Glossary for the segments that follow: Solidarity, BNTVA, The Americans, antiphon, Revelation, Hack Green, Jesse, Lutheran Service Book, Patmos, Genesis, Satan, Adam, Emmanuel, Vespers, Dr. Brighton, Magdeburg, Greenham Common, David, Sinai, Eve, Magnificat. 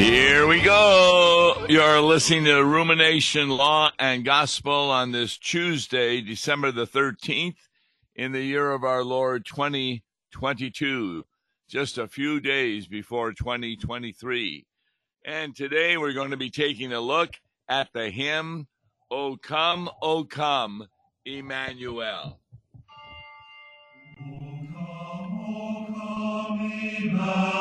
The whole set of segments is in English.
Here we go. You're listening to Rumination, Law, and Gospel on this Tuesday, December the 13th, in the year of our Lord 2022, just a few days before 2023. And today we're going to be taking a look at the hymn, O Come, Emmanuel. O come, Emmanuel.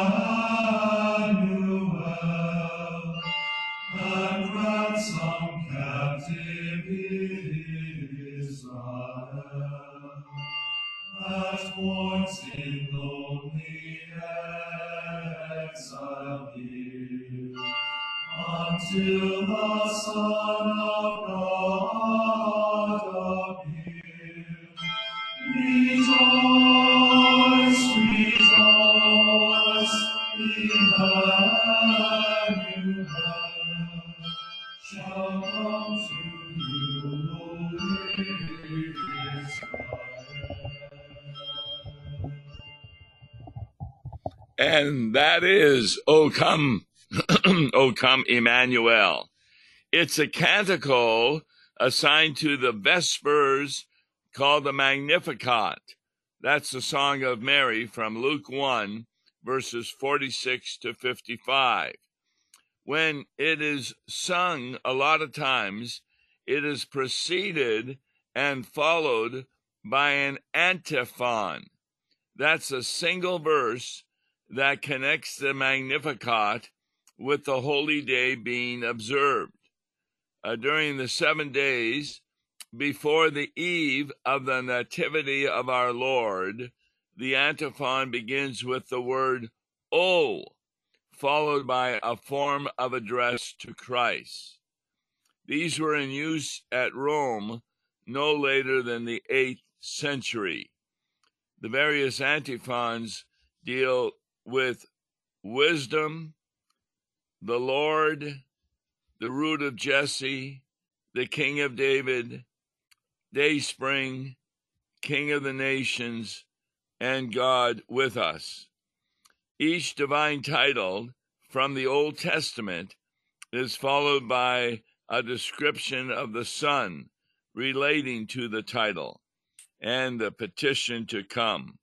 Ransom captive Israel, that once in lonely exile here, until the Son of God appear. Rejoice, rejoice, Emmanuel. Shall come to you, O living Israel. And that is O Come, O Come, Emmanuel. It's a canticle assigned to the Vespers called the Magnificat. That's the Song of Mary from Luke 1, verses 46 to 55. When it is sung, a lot of times, it is preceded and followed by an antiphon. That's a single verse that connects the Magnificat with the holy day being observed. During the 7 days before the eve of the Nativity of our Lord, the antiphon begins with the word, O, followed by a form of address to Christ. These were in use at Rome no later than the 8th century. The various antiphons deal with wisdom, the Lord, the root of Jesse, the King of David, Dayspring, King of the nations, and God with us. Each divine title from the Old Testament is followed by a description of the Son relating to the title and the petition to come.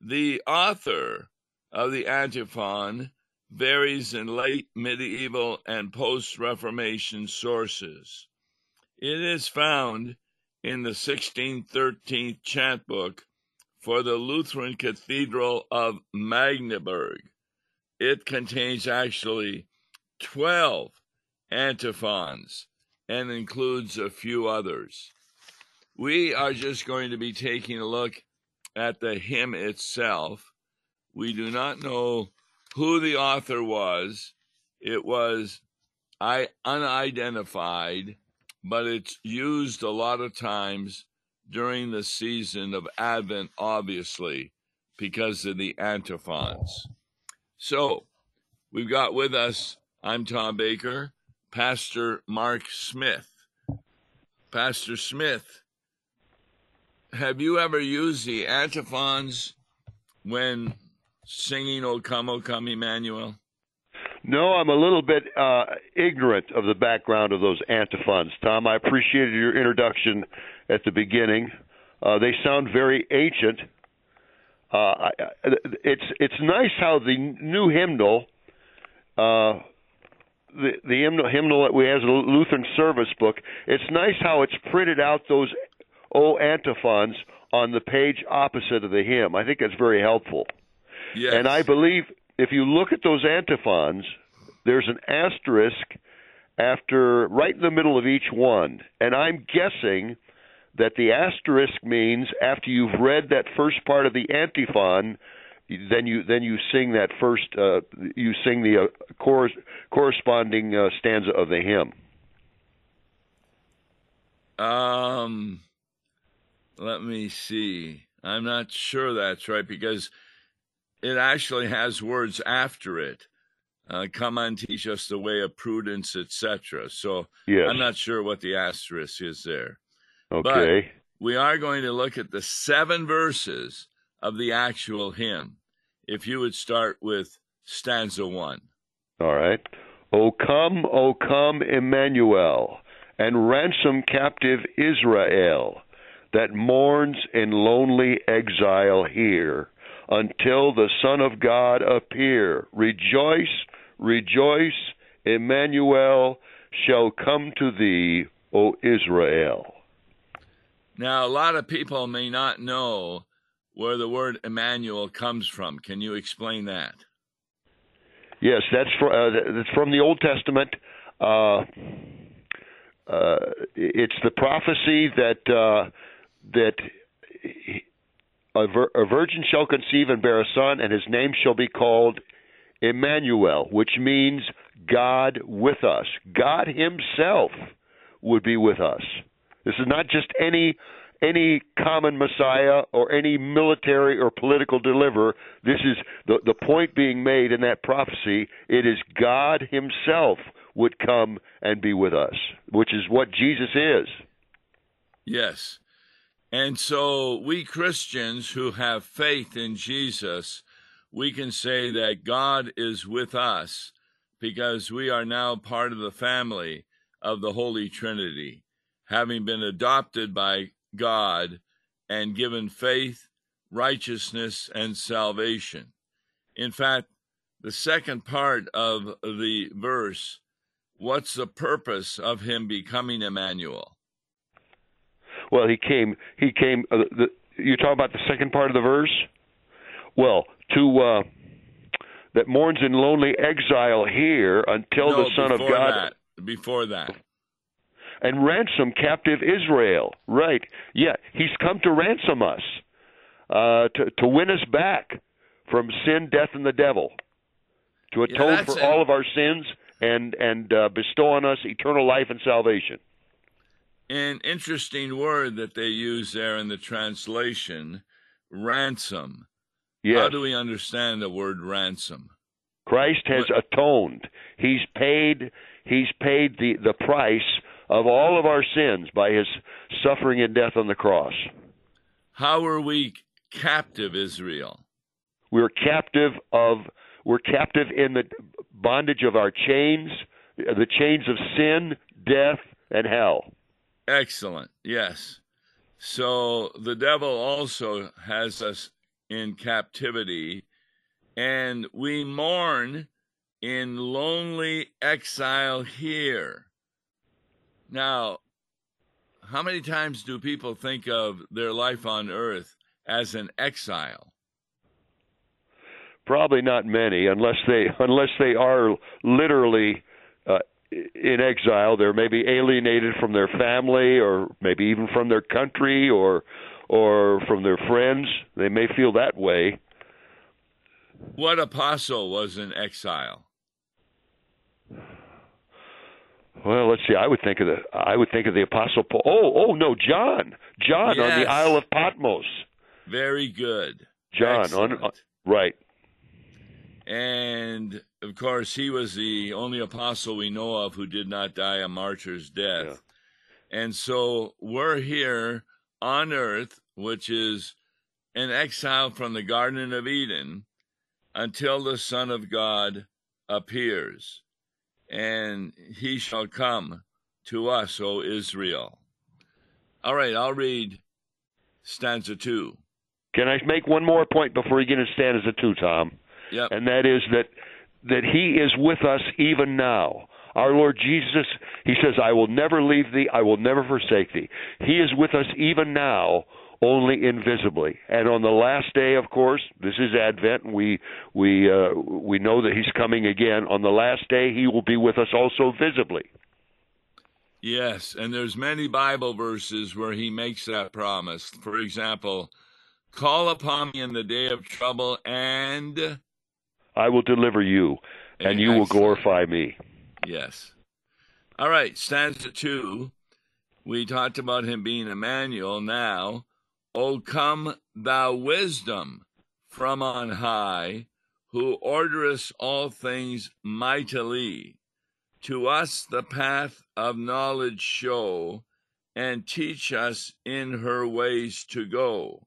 The author of the antiphon varies in late medieval and post-Reformation sources. It is found in the 1613 chant book for the Lutheran Cathedral of Magdeburg. It contains actually 12 antiphons and includes a few others. We are just going to be taking a look at the hymn itself. We do not know who the author was. It was unidentified, but it's used a lot of times during the season of Advent, obviously, because of the antiphons. So we've got with us, I'm Tom Baker, Pastor Mark Smith. Pastor Smith, have you ever used the antiphons when singing O Come, Emmanuel? No, I'm a little bit ignorant of the background of those antiphons, Tom. I appreciated your introduction at the beginning. They sound very ancient. It's nice how the new hymnal, the hymnal that we have, the Lutheran Service Book, it's nice how it's printed out those O antiphons on the page opposite of the hymn. I think it's very helpful. Yes. And I believe, if you look at those antiphons, there's an asterisk after, right in the middle of each one. And I'm guessing that the asterisk means after you've read that first part of the antiphon, then you sing that first, you sing the corresponding stanza of the hymn. Let me see. I'm not sure that's right, because it actually has words after it. Come and teach us the way of prudence, etc. So yes. I'm not sure what the asterisk is there. Okay. But we are going to look at the 7 verses of the actual hymn. If you would start with stanza 1. All right. O come, Emmanuel, and ransom captive Israel that mourns in lonely exile here until the Son of God appear. Rejoice, rejoice, Emmanuel shall come to thee, O Israel. Now, a lot of people may not know where the word Emmanuel comes from. Can you explain that? Yes, that's from the Old Testament. It's the prophecy that a virgin shall conceive and bear a son, and his name shall be called Emmanuel, which means God with us. God himself would be with us. This is not just any common Messiah or any military or political deliverer. This is the point being made in that prophecy. It is God himself would come and be with us, which is what Jesus is. Yes. And so we Christians who have faith in Jesus, we can say that God is with us because we are now part of the family of the Holy Trinity, having been adopted by God and given faith, righteousness, and salvation. In fact, the second part of the verse, what's the purpose of him becoming Emmanuel? Well, you're talking about the second part of the verse? Well, that mourns in lonely exile here until the Son of God. Before that. And ransom captive Israel. Right. Yeah, he's come to ransom us, to win us back from sin, death, and the devil, to atone for all of our sins and bestow on us eternal life and salvation. An interesting word that they use there in the translation, ransom. Yes. How do we understand the word ransom? Christ has atoned. He's paid the price of all of our sins by his suffering and death on the cross. How are we captive, Israel? We're captive in the bondage of our chains, the chains of sin, death, and hell. Excellent. Yes. So the devil also has us in captivity, and we mourn in lonely exile here. Now, how many times do people think of their life on earth as an exile? Probably not many, unless they are literally in exile. They're maybe alienated from their family, or maybe even from their country, or from their friends. They may feel that way. What apostle was in exile? Well, let's see. I would think of the apostle Paul. Oh no, John. John, yes. On the Isle of Patmos. Very good. John on right. And of course, he was the only apostle we know of who did not die a martyr's death. Yeah. And so we're here on earth, which is an exile from the Garden of Eden, until the Son of God appears. And he shall come to us, O Israel. All right, I'll read stanza 2. Can I make one more point before you get into stanza 2, Tom? Yep. And that is that he is with us even now. Our Lord Jesus, he says, I will never leave thee, I will never forsake thee. He is with us even now, only invisibly. And on the last day, of course, this is Advent, and we know that he's coming again. On the last day, he will be with us also visibly. Yes, and there's many Bible verses where he makes that promise. For example, call upon me in the day of trouble, and I will deliver you, and you will glorify me. Yes. All right, stanza 2. We talked about him being Emmanuel. Now, O come, thou wisdom from on high, who orderest all things mightily. To us the path of knowledge show, and teach us in her ways to go.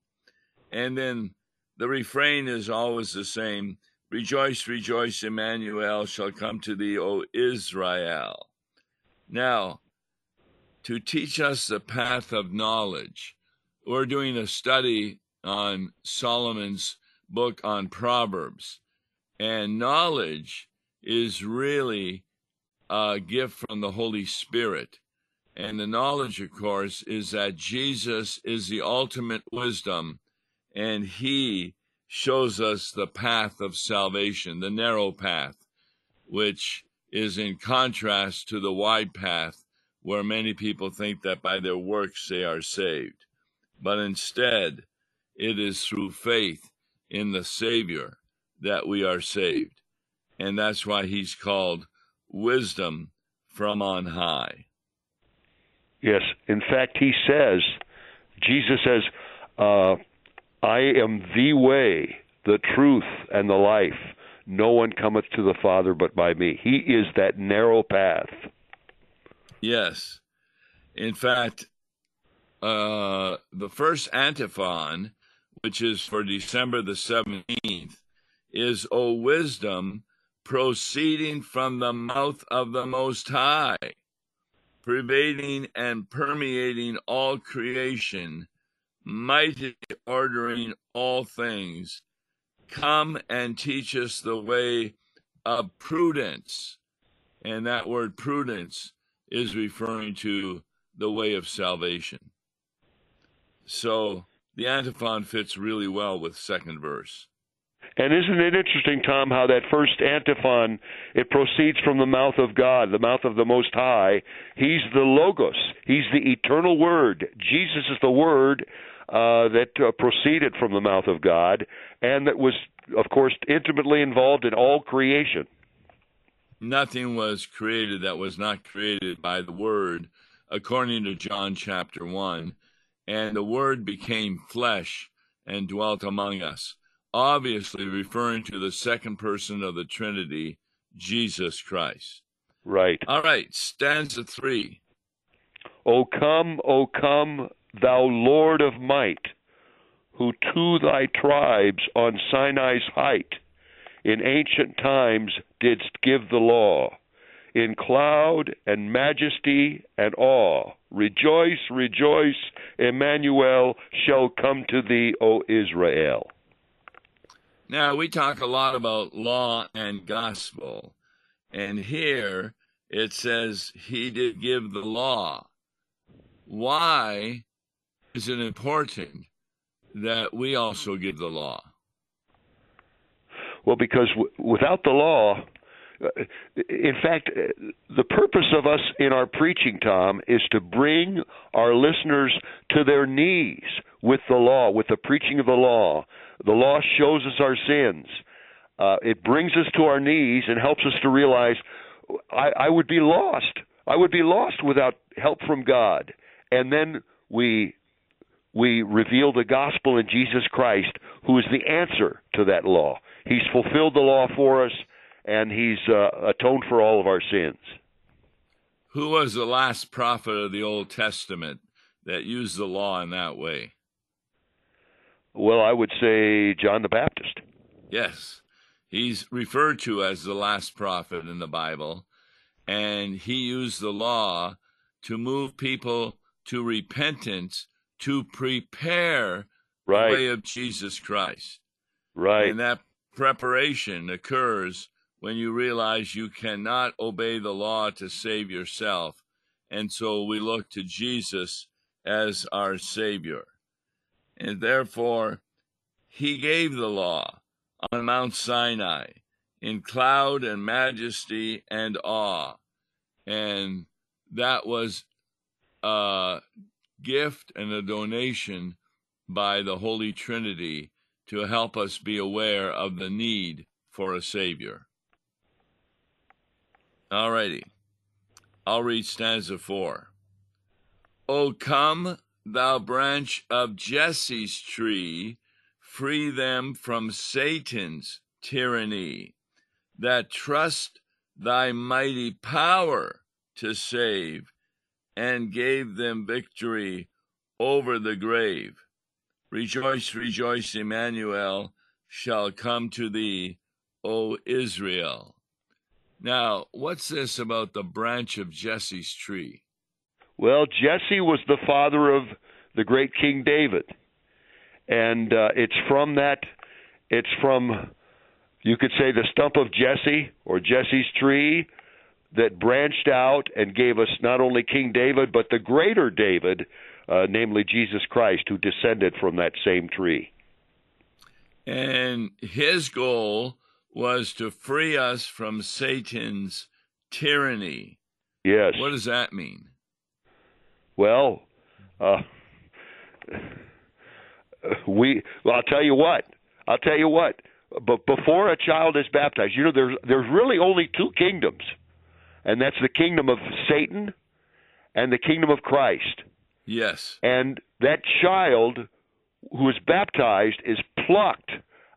And then the refrain is always the same. Rejoice, rejoice, Emmanuel shall come to thee, O Israel. Now, to teach us the path of knowledge, we're doing a study on Solomon's book on Proverbs. And knowledge is really a gift from the Holy Spirit. And the knowledge, of course, is that Jesus is the ultimate wisdom, and he shows us the path of salvation, the narrow path, which is in contrast to the wide path where many people think that by their works they are saved. But instead, it is through faith in the Savior that we are saved. And that's why he's called wisdom from on high. Yes. In fact, he says, Jesus says, I am the way, the truth, and the life. No one cometh to the Father but by me. He is that narrow path. Yes. In fact, the first antiphon, which is for December the 17th, is, O wisdom, proceeding from the mouth of the Most High, pervading and permeating all creation, mighty ordering all things, come and teach us the way of prudence. And that word prudence is referring to the way of salvation. So the antiphon fits really well with second verse. And isn't it interesting, Tom, how that first antiphon, it proceeds from the mouth of God, the mouth of the Most High. He's the Logos. He's the eternal Word. Jesus is the Word that proceeded from the mouth of God and that was, of course, intimately involved in all creation. Nothing was created that was not created by the Word, according to John chapter 1. And the Word became flesh and dwelt among us. Obviously referring to the second person of the Trinity, Jesus Christ. Right. All right, stanza 3. O come, thou Lord of might, who to thy tribes on Sinai's height in ancient times didst give the law, in cloud and majesty and awe. Rejoice, rejoice, Emmanuel shall come to thee, O Israel. Now, we talk a lot about law and gospel, and here it says he did give the law. Why is it important that we also give the law? Well, because without the law, in fact, the purpose of us in our preaching, Tom, is to bring our listeners to their knees with the law, with the preaching of the law. The law shows us our sins. It brings us to our knees and helps us to realize I would be lost. I would be lost without help from God. And then we reveal the gospel in Jesus Christ, who is the answer to that law. He's fulfilled the law for us, and he's atoned for all of our sins. Who was the last prophet of the Old Testament that used the law in that way? Well, I would say John the Baptist. Yes. He's referred to as the last prophet in the Bible, and he used the law to move people to repentance, to prepare the way of Jesus Christ. Right. And that preparation occurs when you realize you cannot obey the law to save yourself, and so we look to Jesus as our Savior. And therefore, he gave the law on Mount Sinai in cloud and majesty and awe. And that was a gift and a donation by the Holy Trinity to help us be aware of the need for a Savior. All righty. I'll read stanza 4. O come, thou branch of Jesse's tree, free them from Satan's tyranny, that trust thy mighty power to save, and gave them victory over the grave. Rejoice, rejoice, Emmanuel shall come to thee, O Israel. Now, what's this about the branch of Jesse's tree? Well, Jesse was the father of the great King David, and it's from you could say the stump of Jesse or Jesse's tree that branched out and gave us not only King David but the greater David, namely Jesus Christ, who descended from that same tree. And his goal was to free us from Satan's tyranny. Yes. What does that mean? Well, I'll tell you what. But before a child is baptized, you know, there's really only two kingdoms, and that's the kingdom of Satan and the kingdom of Christ. Yes. And that child who is baptized is plucked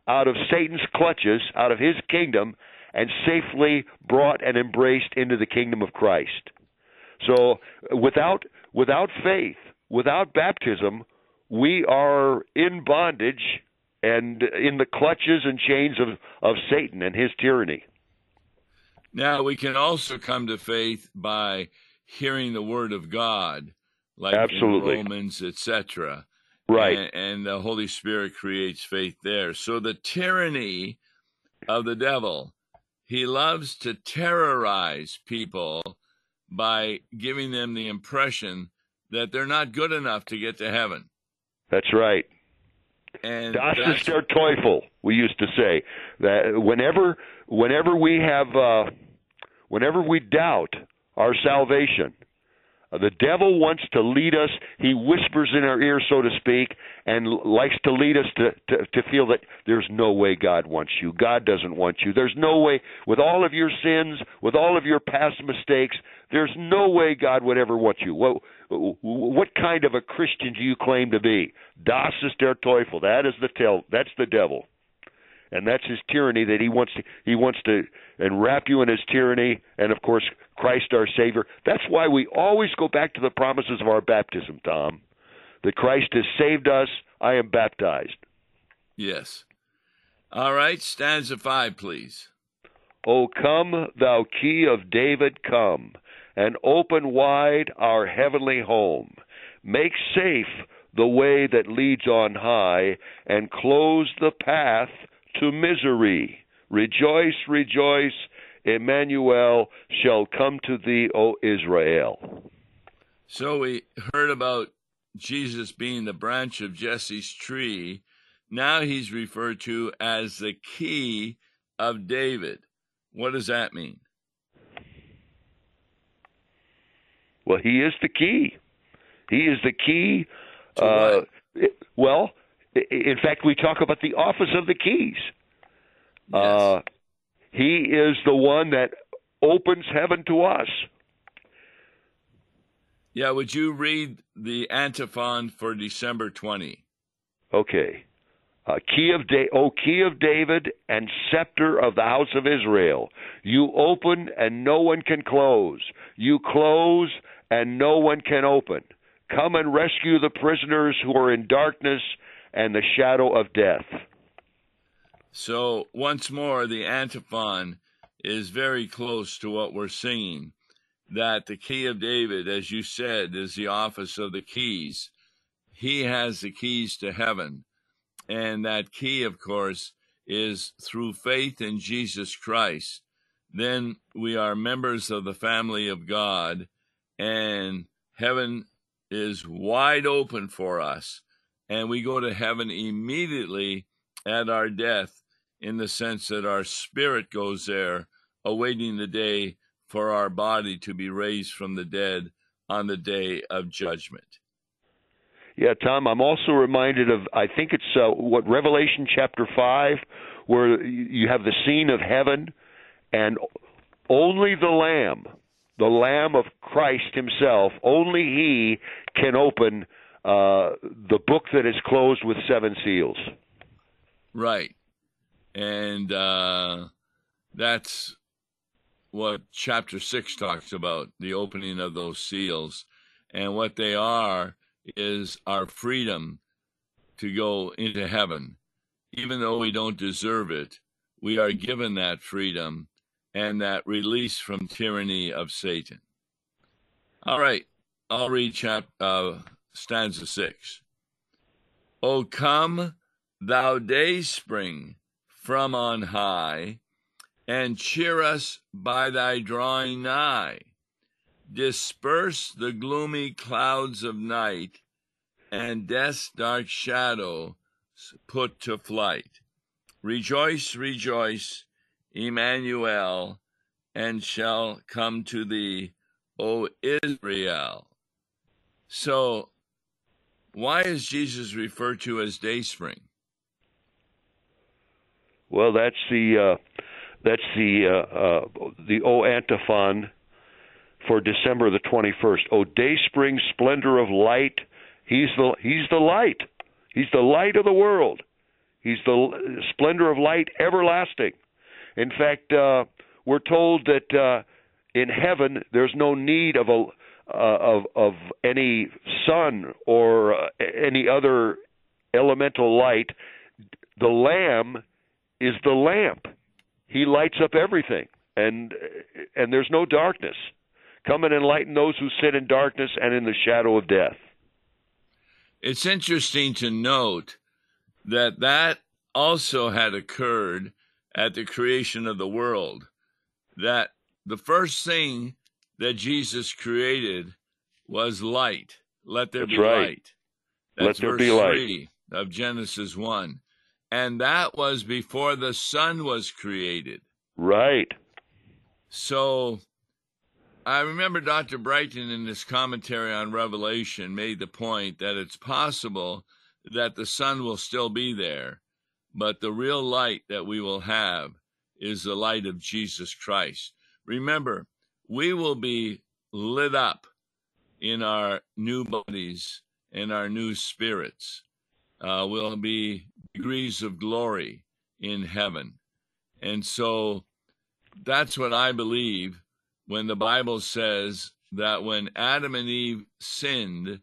out of Satan's clutches, out of his kingdom, and safely brought and embraced into the kingdom of Christ. So without faith, without baptism, we are in bondage and in the clutches and chains of Satan and his tyranny. Now, we can also come to faith by hearing the word of God, like in Romans, etc. Right. And the Holy Spirit creates faith there. So the tyranny of the devil, he loves to terrorize people by giving them the impression that they're not good enough to get to heaven. That's right. And das ist der Teufel, we used to say, that whenever we doubt our salvation, the devil wants to lead us. He whispers in our ear, so to speak, and likes to lead us to feel that there's no way God wants you. God doesn't want you. There's no way. With all of your sins, with all of your past mistakes, there's no way God would ever want you. What kind of a Christian do you claim to be? Das ist der Teufel. That's the devil. And that's his tyranny that he wants to enwrap you in his tyranny, and of course Christ our Savior. That's why we always go back to the promises of our baptism, Tom, that Christ has saved us. I am baptized. Yes. All right, stanza 5, please. O come, thou key of David, come, and open wide our heavenly home. Make safe the way that leads on high, and close the path to misery. Rejoice, rejoice, Emmanuel shall come to thee, O Israel. So we heard about Jesus being the branch of Jesse's tree. Now he's referred to as the key of David. What does that mean? Well, he is the key. He is the key. In fact, we talk about the office of the keys. Yes. He is the one that opens heaven to us. Yeah, would you read the antiphon for December 20? Okay. O key of David and scepter of the house of Israel, you open and no one can close. You close and no one can open. Come and rescue the prisoners who are in darkness and the shadow of death. So once more, the antiphon is very close to what we're singing, that the key of David, as you said, is the office of the keys. He has the keys to heaven. And that key, of course, is through faith in Jesus Christ. Then we are members of the family of God, and heaven is wide open for us. And we go to heaven immediately at our death, in the sense that our spirit goes there, awaiting the day for our body to be raised from the dead on the day of judgment. Yeah, Tom, I'm also reminded of, I think it's Revelation chapter 5, where you have the scene of heaven, and only the Lamb of Christ himself, only he can open the book that is closed with 7 seals. Right. And that's what chapter 6 talks about, the opening of those seals. And what they are is our freedom to go into heaven. Even though we don't deserve it, we are given that freedom and that release from tyranny of Satan. All right, I'll read stanza 6. O come, thou day spring from on high, and cheer us by thy drawing nigh. Disperse the gloomy clouds of night, and death's dark shadow put to flight. Rejoice, rejoice, Emmanuel, and shall come to thee, O Israel. So, why is Jesus referred to as Dayspring? Well, that's the O antiphon for December the 21st. O Dayspring, splendor of light. He's the light. He's the light of the world. He's the splendor of light, everlasting. In fact, we're told that in heaven there's no need of of any sun or any other elemental light. The Lamb is the lamp. He lights up everything, and there's no darkness. Come and enlighten those who sit in darkness and in the shadow of death. It's interesting to note that that also had occurred at the creation of the world, that the first thing that Jesus created was light. Let there be light. That's verse 3 of Genesis 1. And that was before the sun was created. Right. So I remember Dr. Brighton in his commentary on Revelation made the point that it's possible that the sun will still be there, but the real light that we will have is the light of Jesus Christ. Remember, we will be lit up in our new bodies and our new spirits. Will be degrees of glory in heaven. And so that's what I believe when the Bible says that when Adam and Eve sinned,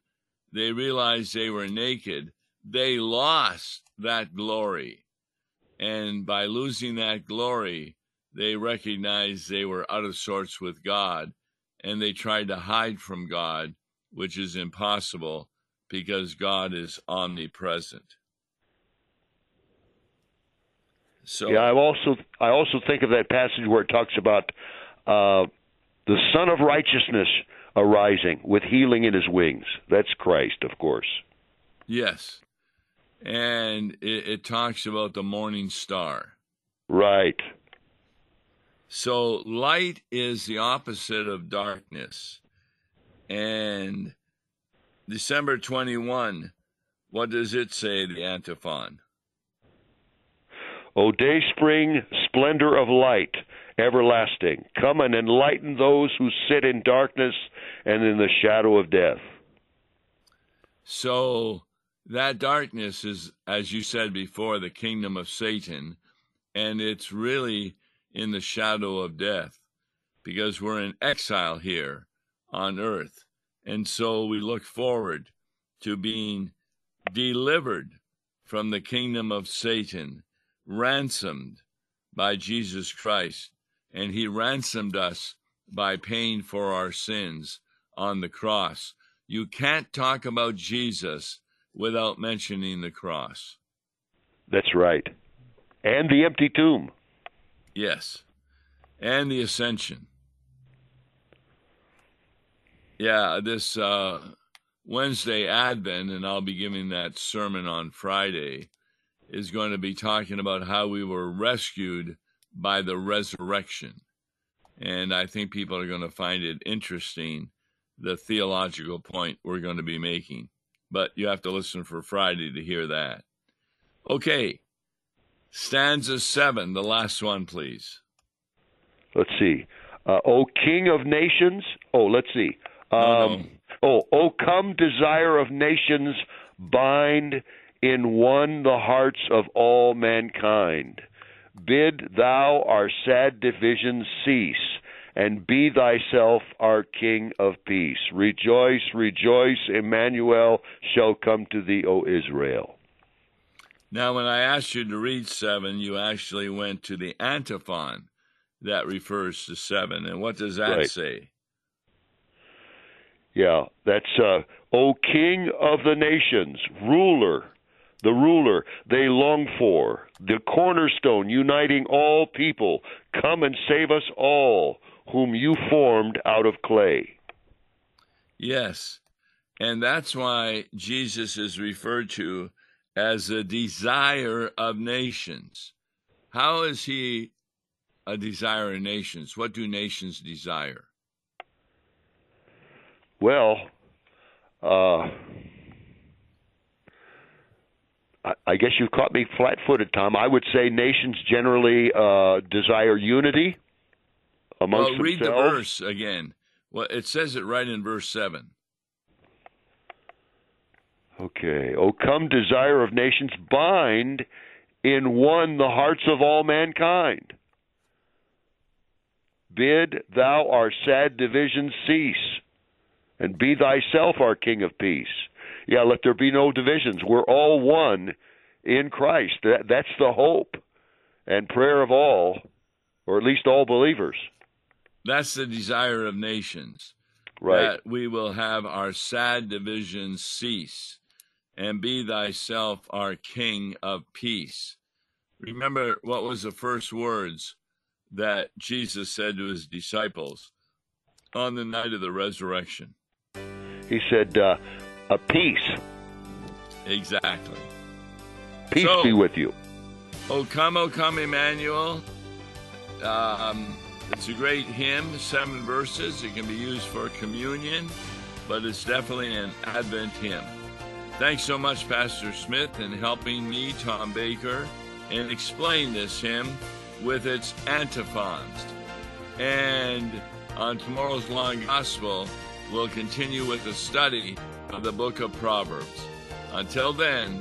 they realized they were naked. They lost that glory. And by losing that glory, they recognized they were out of sorts with God, and they tried to hide from God, which is impossible, because God is omnipresent. So yeah, I also think of that passage where it talks about the Son of Righteousness arising with healing in his wings. That's Christ, of course. Yes, and it talks about the morning star. Right. So light is the opposite of darkness, and December 21, what does it say, the antiphon? O Dayspring, splendor of light, everlasting, come and enlighten those who sit in darkness and in the shadow of death. So that darkness is, as you said before, the kingdom of Satan, and it's really in the shadow of death because we're in exile here on earth. And so we look forward to being delivered from the kingdom of Satan, ransomed by Jesus Christ. And he ransomed us by paying for our sins on the cross. You can't talk about Jesus without mentioning the cross. That's right. And the empty tomb. Yes. And the ascension. Yeah, this Wednesday Advent, and I'll be giving that sermon on Friday, is going to be talking about how we were rescued by the resurrection. And I think people are going to find it interesting, the theological point we're going to be making. But you have to listen for Friday to hear that. Okay, stanza 7, the last one, please. Let's see. O King of Nations, O come, desire of nations, bind in one the hearts of all mankind. Bid thou our sad divisions cease, and be thyself our King of Peace. Rejoice, rejoice, Emmanuel shall come to thee, O Israel. Now, when I asked you to read seven, you actually went to the antiphon that refers to seven. And what does that say? Yeah, that's, O King of the nations, ruler, the ruler they long for, the cornerstone uniting all people, come and save us all, whom you formed out of clay. Yes, and that's why Jesus is referred to as the desire of nations. How is he a desire of nations? What do nations desire? Well, I guess you've caught me flat-footed, Tom. I would say nations generally desire unity amongst themselves. Well, read the verse again. Well, it says it right in verse 7. Okay. O come, desire of nations, bind in one the hearts of all mankind. Bid thou our sad divisions cease, and be thyself our King of peace. Yeah, let there be no divisions. We're all one in Christ. That's the hope and prayer of all, or at least all believers. That's the desire of nations, right? That we will have our sad divisions cease, and be thyself our King of peace. Remember what was the first words that Jesus said to his disciples on the night of the resurrection? He said, a peace. Exactly. Peace be with you. O come, Emmanuel. It's a great hymn, 7 verses. It can be used for communion, but it's definitely an Advent hymn. Thanks so much, Pastor Smith, in helping me, Tom Baker, and explain this hymn with its antiphons. And on tomorrow's Long Gospel, we'll continue with the study of the book of Proverbs. Until then,